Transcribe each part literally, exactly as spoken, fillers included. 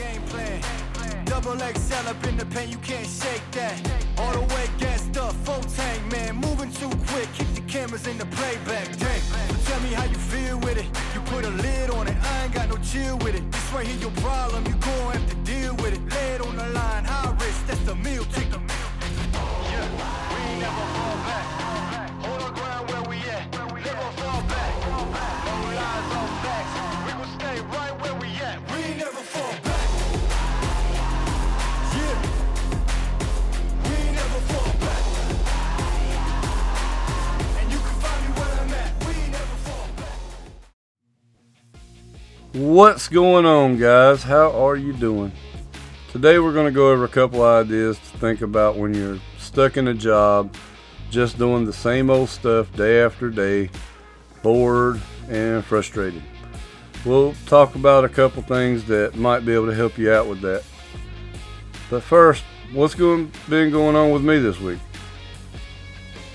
game plan. Double X L up in the pen, you can't shake that. All the way gassed up, full tank, man. Moving too quick, keep the cameras in the playback. Dang, tell me how you feel with it. You put a lid on it, I ain't got no chill with it. This right here your problem, you gon' have to deal with it. Lead on the line, high risk, that's the meal ticket. Yeah, we ain't never fall back. Hold our ground where we at, never fall back. No lies, no facts, we gon' stay right where we at. We ain't never fall back. What's going on, guys? How are you doing? Today we're going to go over a couple ideas to think about when you're stuck in a job, just doing the same old stuff day after day, bored and frustrated. We'll talk about a couple things that might be able to help you out with that. But first, what's going, been going on with me this week?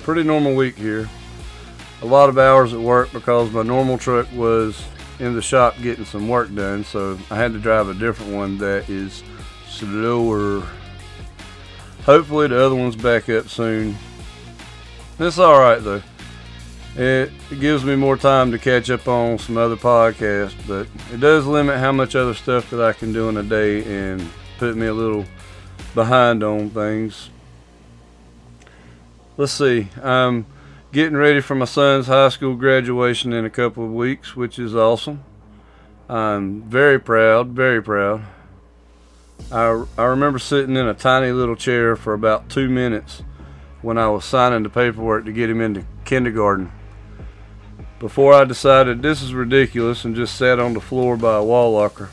Pretty normal week here. A lot of hours at work because my normal truck was in the shop getting some work done, so I had to drive a different one that is slower. Hopefully the other one's back up soon. It's all right though. It gives me more time to catch up on some other podcasts, but it does limit how much other stuff that I can do in a day and put me a little behind on things. Let's see. Um, Getting ready for my son's high school graduation in a couple of weeks, which is awesome. I'm very proud, very proud. I, I remember sitting in a tiny little chair for about two minutes when I was signing the paperwork to get him into kindergarten before I decided this is ridiculous and just sat on the floor by a wall locker.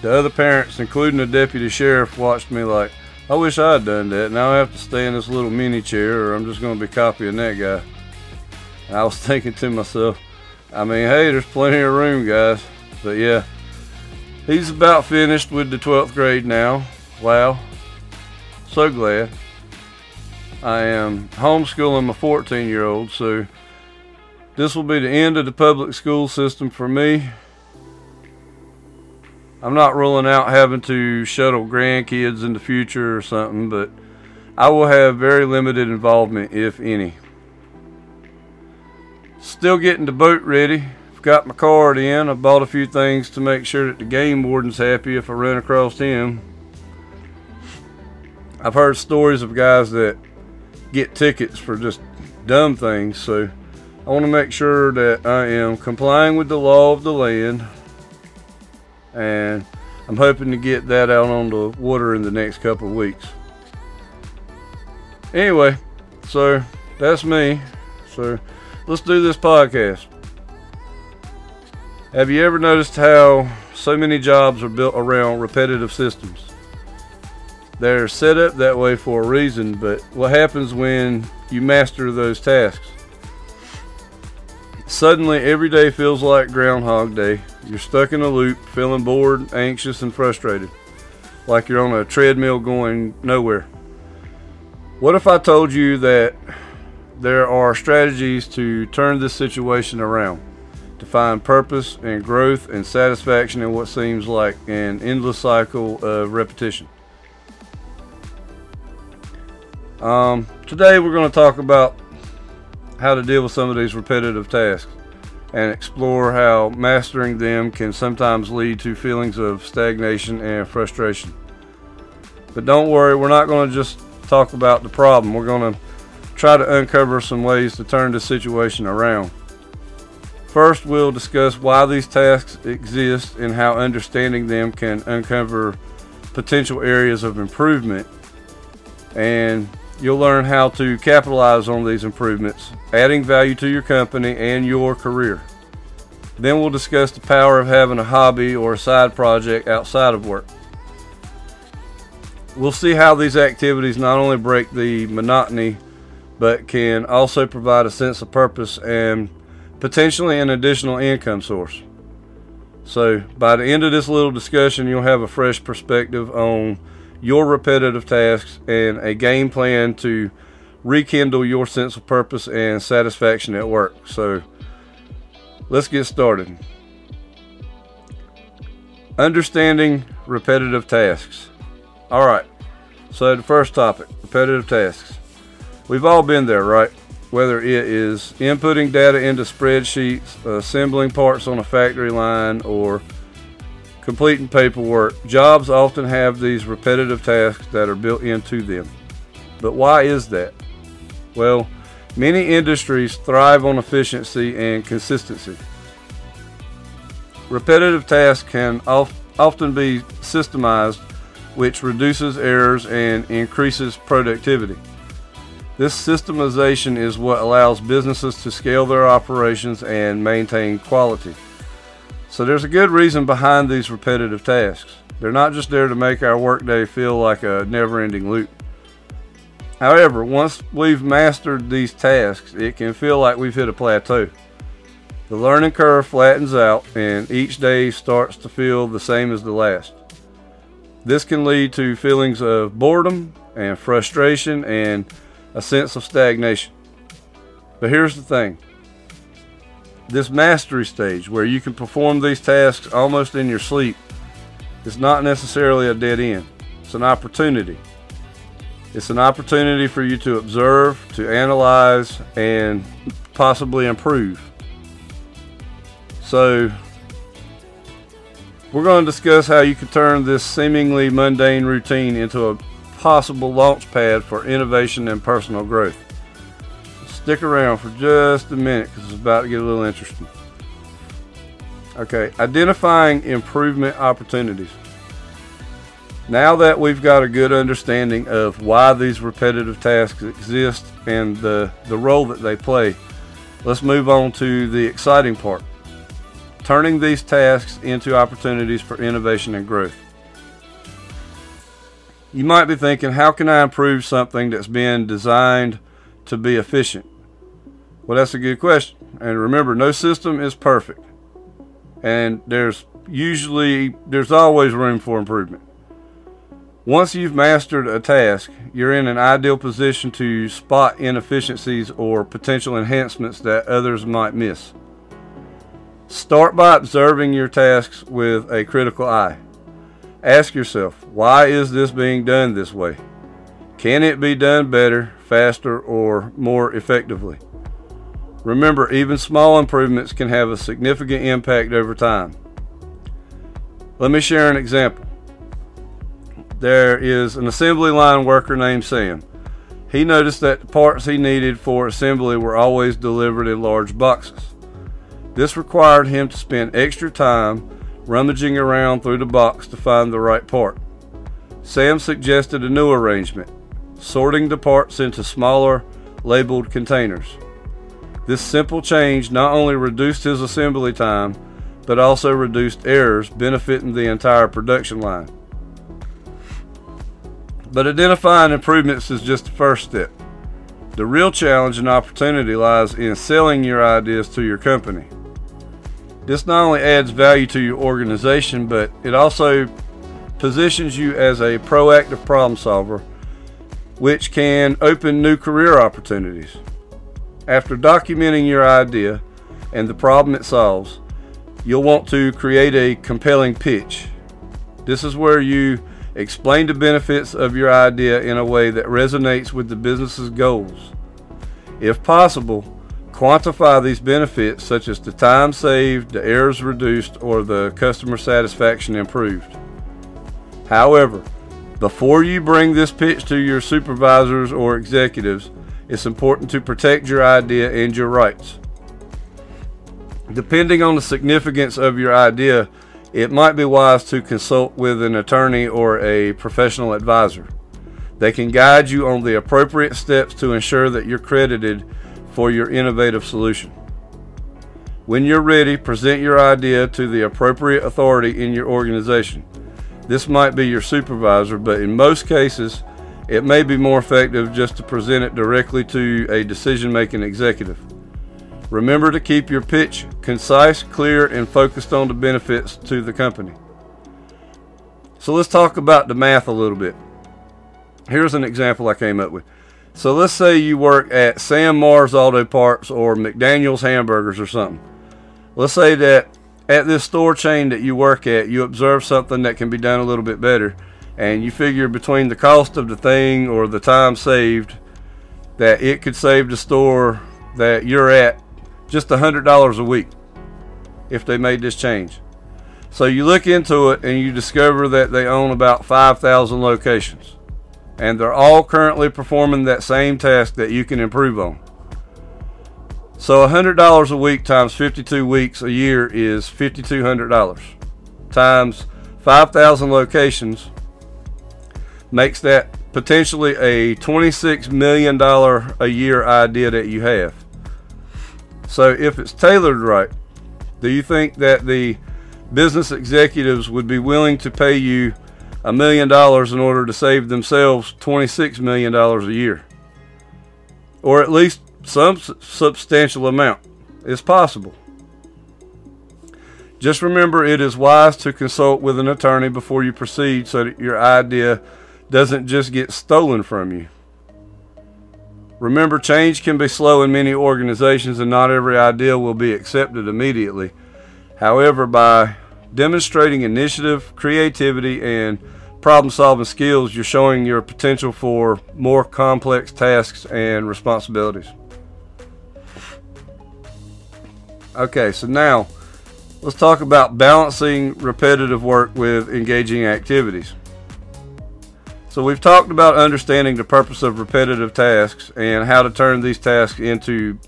The other parents, including the deputy sheriff, watched me like, I wish I had done that. Now I have to stay in this little mini chair or I'm just going to be copying that guy. And I was thinking to myself, I mean, hey, there's plenty of room, guys. But yeah, he's about finished with the twelfth grade now. Wow. So glad. I am homeschooling my fourteen-year-old, so this will be the end of the public school system for me. I'm not ruling out having to shuttle grandkids in the future or something, but I will have very limited involvement, if any. Still getting the boat ready. I've got my card in. I bought a few things to make sure that the game warden's happy if I run across him. I've heard stories of guys that get tickets for just dumb things, so I want to make sure that I am complying with the law of the land. And I'm hoping to get that out on the water in the next couple of weeks. Anyway, so that's me. So let's do this podcast. Have you ever noticed how so many jobs are built around repetitive systems? They're set up that way for a reason, but what happens when you master those tasks? Suddenly, every day feels like Groundhog Day. You're stuck in a loop, feeling bored, anxious, and frustrated, like you're on a treadmill going nowhere. What if I told you that there are strategies to turn this situation around, to find purpose and growth and satisfaction in what seems like an endless cycle of repetition? Um, today, we're going to talk about how to deal with some of these repetitive tasks and explore how mastering them can sometimes lead to feelings of stagnation and frustration. But don't worry, we're not going to just talk about the problem. We're going to try to uncover some ways to turn the situation around. First, we'll discuss why these tasks exist and how understanding them can uncover potential areas of improvement, and you'll learn how to capitalize on these improvements, adding value to your company and your career. Then we'll discuss the power of having a hobby or a side project outside of work. We'll see how these activities not only break the monotony, but can also provide a sense of purpose and potentially an additional income source. So by the end of this little discussion, you'll have a fresh perspective on your repetitive tasks and a game plan to rekindle your sense of purpose and satisfaction at work. So let's get started. Understanding repetitive tasks. All right, so the first topic, repetitive tasks. We've all been there, right? Whether it is inputting data into spreadsheets, assembling parts on a factory line, or completing paperwork, jobs often have these repetitive tasks that are built into them. But why is that? Well, many industries thrive on efficiency and consistency. Repetitive tasks can often be systemized, which reduces errors and increases productivity. This systemization is what allows businesses to scale their operations and maintain quality. So there's a good reason behind these repetitive tasks. They're not just there to make our workday feel like a never-ending loop. However, once we've mastered these tasks, it can feel like we've hit a plateau. The learning curve flattens out, and each day starts to feel the same as the last. This can lead to feelings of boredom and frustration and a sense of stagnation. But here's the thing. This mastery stage, where you can perform these tasks almost in your sleep, is not necessarily a dead end. It's an opportunity. It's an opportunity for you to observe, to analyze, and possibly improve. So we're going to discuss how you can turn this seemingly mundane routine into a possible launch pad for innovation and personal growth. Stick around for just a minute because it's about to get a little interesting. Okay, identifying improvement opportunities. Now that we've got a good understanding of why these repetitive tasks exist and the, the role that they play, let's move on to the exciting part. Turning these tasks into opportunities for innovation and growth. You might be thinking, how can I improve something that's been designed to be efficient? Well, that's a good question. And remember, no system is perfect. And there's usually, there's always room for improvement. Once you've mastered a task, you're in an ideal position to spot inefficiencies or potential enhancements that others might miss. Start by observing your tasks with a critical eye. Ask yourself, why is this being done this way? Can it be done better, faster, or more effectively? Remember, even small improvements can have a significant impact over time. Let me share an example. There is an assembly line worker named Sam. He noticed that the parts he needed for assembly were always delivered in large boxes. This required him to spend extra time rummaging around through the box to find the right part. Sam suggested a new arrangement, sorting the parts into smaller, labeled containers. This simple change not only reduced his assembly time, but also reduced errors, benefiting the entire production line. But identifying improvements is just the first step. The real challenge and opportunity lies in selling your ideas to your company. This not only adds value to your organization, but it also positions you as a proactive problem solver, which can open new career opportunities. After documenting your idea and the problem it solves, you'll want to create a compelling pitch. This is where you explain the benefits of your idea in a way that resonates with the business's goals. If possible, quantify these benefits, such as the time saved, the errors reduced, or the customer satisfaction improved. However, before you bring this pitch to your supervisors or executives, it's important to protect your idea and your rights. Depending on the significance of your idea, it might be wise to consult with an attorney or a professional advisor. They can guide you on the appropriate steps to ensure that you're credited for your innovative solution. When you're ready, present your idea to the appropriate authority in your organization. This might be your supervisor, but in most cases, it may be more effective just to present it directly to a decision-making executive. Remember to keep your pitch concise, clear, and focused on the benefits to the company. So let's talk about the math a little bit. Here's an example I came up with. So let's say you work at Sam Mars Auto Parts or McDaniel's Hamburgers or something. Let's say that at this store chain that you work at, you observe something that can be done a little bit better, and you figure between the cost of the thing or the time saved that it could save the store that you're at just one hundred dollars a week if they made this change. So you look into it and you discover that they own about five thousand locations, and they're all currently performing that same task that you can improve on. So one hundred dollars a week times fifty-two weeks a year is five thousand two hundred dollars times five thousand locations makes that potentially a twenty-six million dollars a year idea that you have. So if it's tailored right, do you think that the business executives would be willing to pay you a million dollars in order to save themselves twenty-six million dollars a year? Or at least some substantial amount. It's possible. Just remember, it is wise to consult with an attorney before you proceed so that your idea doesn't just get stolen from you. Remember, change can be slow in many organizations and not every idea will be accepted immediately. However, by demonstrating initiative, creativity, and problem-solving skills, you're showing your potential for more complex tasks and responsibilities. Okay, so now let's talk about balancing repetitive work with engaging activities. So we've talked about understanding the purpose of repetitive tasks and how to turn these tasks into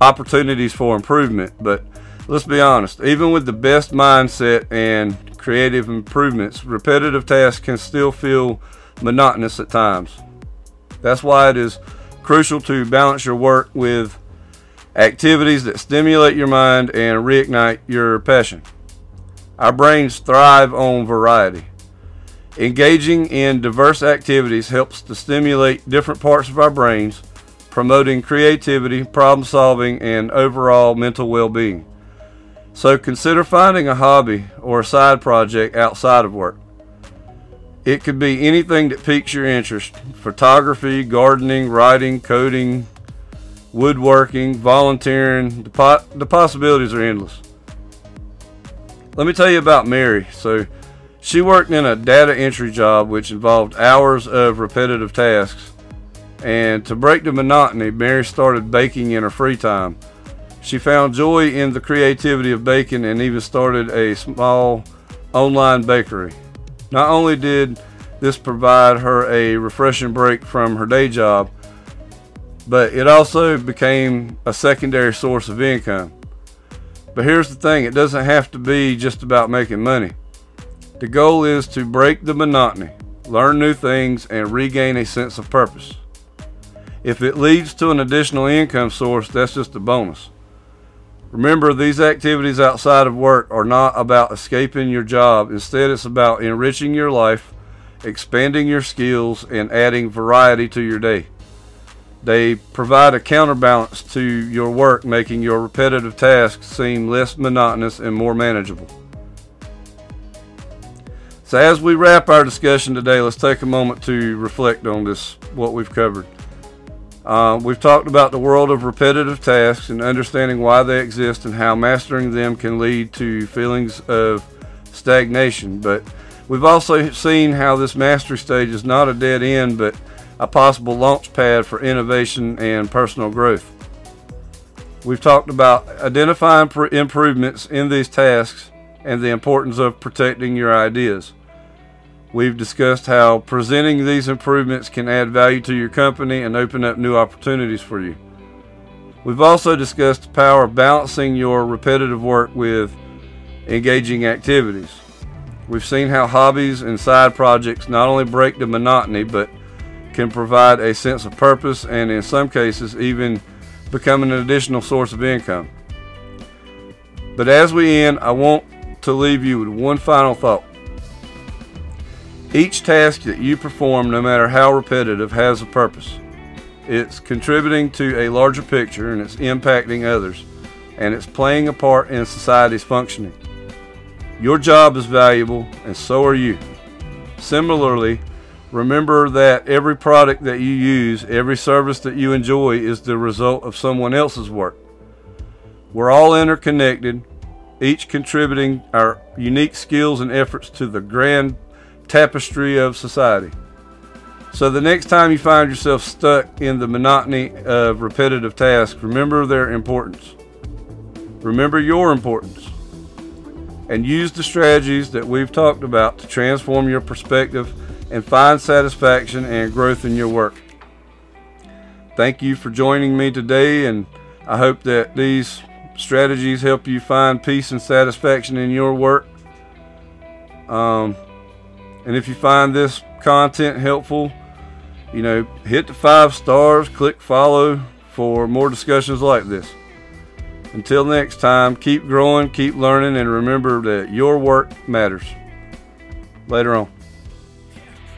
opportunities for improvement. But let's be honest, even with the best mindset and creative improvements, repetitive tasks can still feel monotonous at times. That's why it is crucial to balance your work with activities that stimulate your mind and reignite your passion. Our brains thrive on variety. Engaging in diverse activities helps to stimulate different parts of our brains, promoting creativity, problem solving, and overall mental well-being. So consider finding a hobby or a side project outside of work. It could be anything that piques your interest: photography, gardening, writing, coding, woodworking, volunteering. The, po- the possibilities are endless. Let me tell you about Mary. So she worked in a data entry job which involved hours of repetitive tasks, and to break the monotony, Mary started baking in her free time. She found joy in the creativity of baking and even started a small online bakery. Not only did this provide her a refreshing break from her day job, but it also became a secondary source of income. But here's the thing, it doesn't have to be just about making money. The goal is to break the monotony, learn new things, and regain a sense of purpose. If it leads to an additional income source, that's just a bonus. Remember, these activities outside of work are not about escaping your job. Instead, it's about enriching your life, expanding your skills, and adding variety to your day. They provide a counterbalance to your work, making your repetitive tasks seem less monotonous and more manageable. So as we wrap our discussion today, let's take a moment to reflect on this, what we've covered. Uh, we've talked about the world of repetitive tasks and understanding why they exist and how mastering them can lead to feelings of stagnation. But we've also seen how this mastery stage is not a dead end, but a possible launch pad for innovation and personal growth. We've talked about identifying pr- improvements in these tasks and the importance of protecting your ideas. We've discussed how presenting these improvements can add value to your company and open up new opportunities for you. We've also discussed the power of balancing your repetitive work with engaging activities. We've seen how hobbies and side projects not only break the monotony, but can provide a sense of purpose and in some cases even become an additional source of income. But as we end, I want to leave you with one final thought. Each task that you perform, no matter how repetitive, has a purpose. It's contributing to a larger picture, and it's impacting others, and it's playing a part in society's functioning. Your job is valuable, and so are you. Similarly, remember that every product that you use, every service that you enjoy, is the result of someone else's work. We're all interconnected, each contributing our unique skills and efforts to the grand tapestry of society. So the next time you find yourself stuck in the monotony of repetitive tasks, remember their importance. Remember your importance. And use the strategies that we've talked about to transform your perspective and find satisfaction and growth in your work. Thank you for joining me today, and I hope that these strategies help you find peace and satisfaction in your work. Um, and if you find this content helpful, you know, hit the five stars, click follow for more discussions like this. Until next time, keep growing, keep learning, and remember that your work matters. Later on.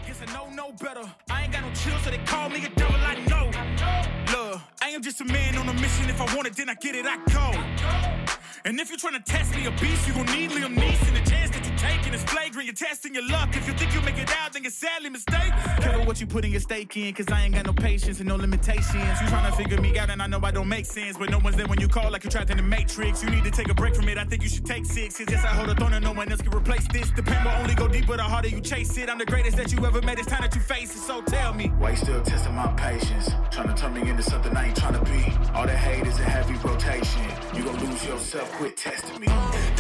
Yes, I know no better. I ain't got no chill, so they call me a devil. I know. Look, I am just a man on a mission. If I want it, then I get it, I go. And if you're trying to test me, a beast, you're gonna need Liam Neeson. The chance that you're taking is flagrant. You're testing your luck. If you think you make it out, then you're sadly mistaken. Careful what you put in your stake in, cause I ain't got no patience and no limitations. You trying to figure me out, and I know I don't make sense. But no one's there when you call, like you're trapped in the matrix. You need to take a break from it. I think you should take six. Cause yes, I hold a throne and no one else can replace this. The pain will only go deeper the harder you chase it. I'm the greatest that you ever made. It's time that you face it. So tell me, why you still testing my patience? Trying to turn me into something I ain't trying to be. All that hate is a heavy rotation. You gon' lose yourself. Quit testing me.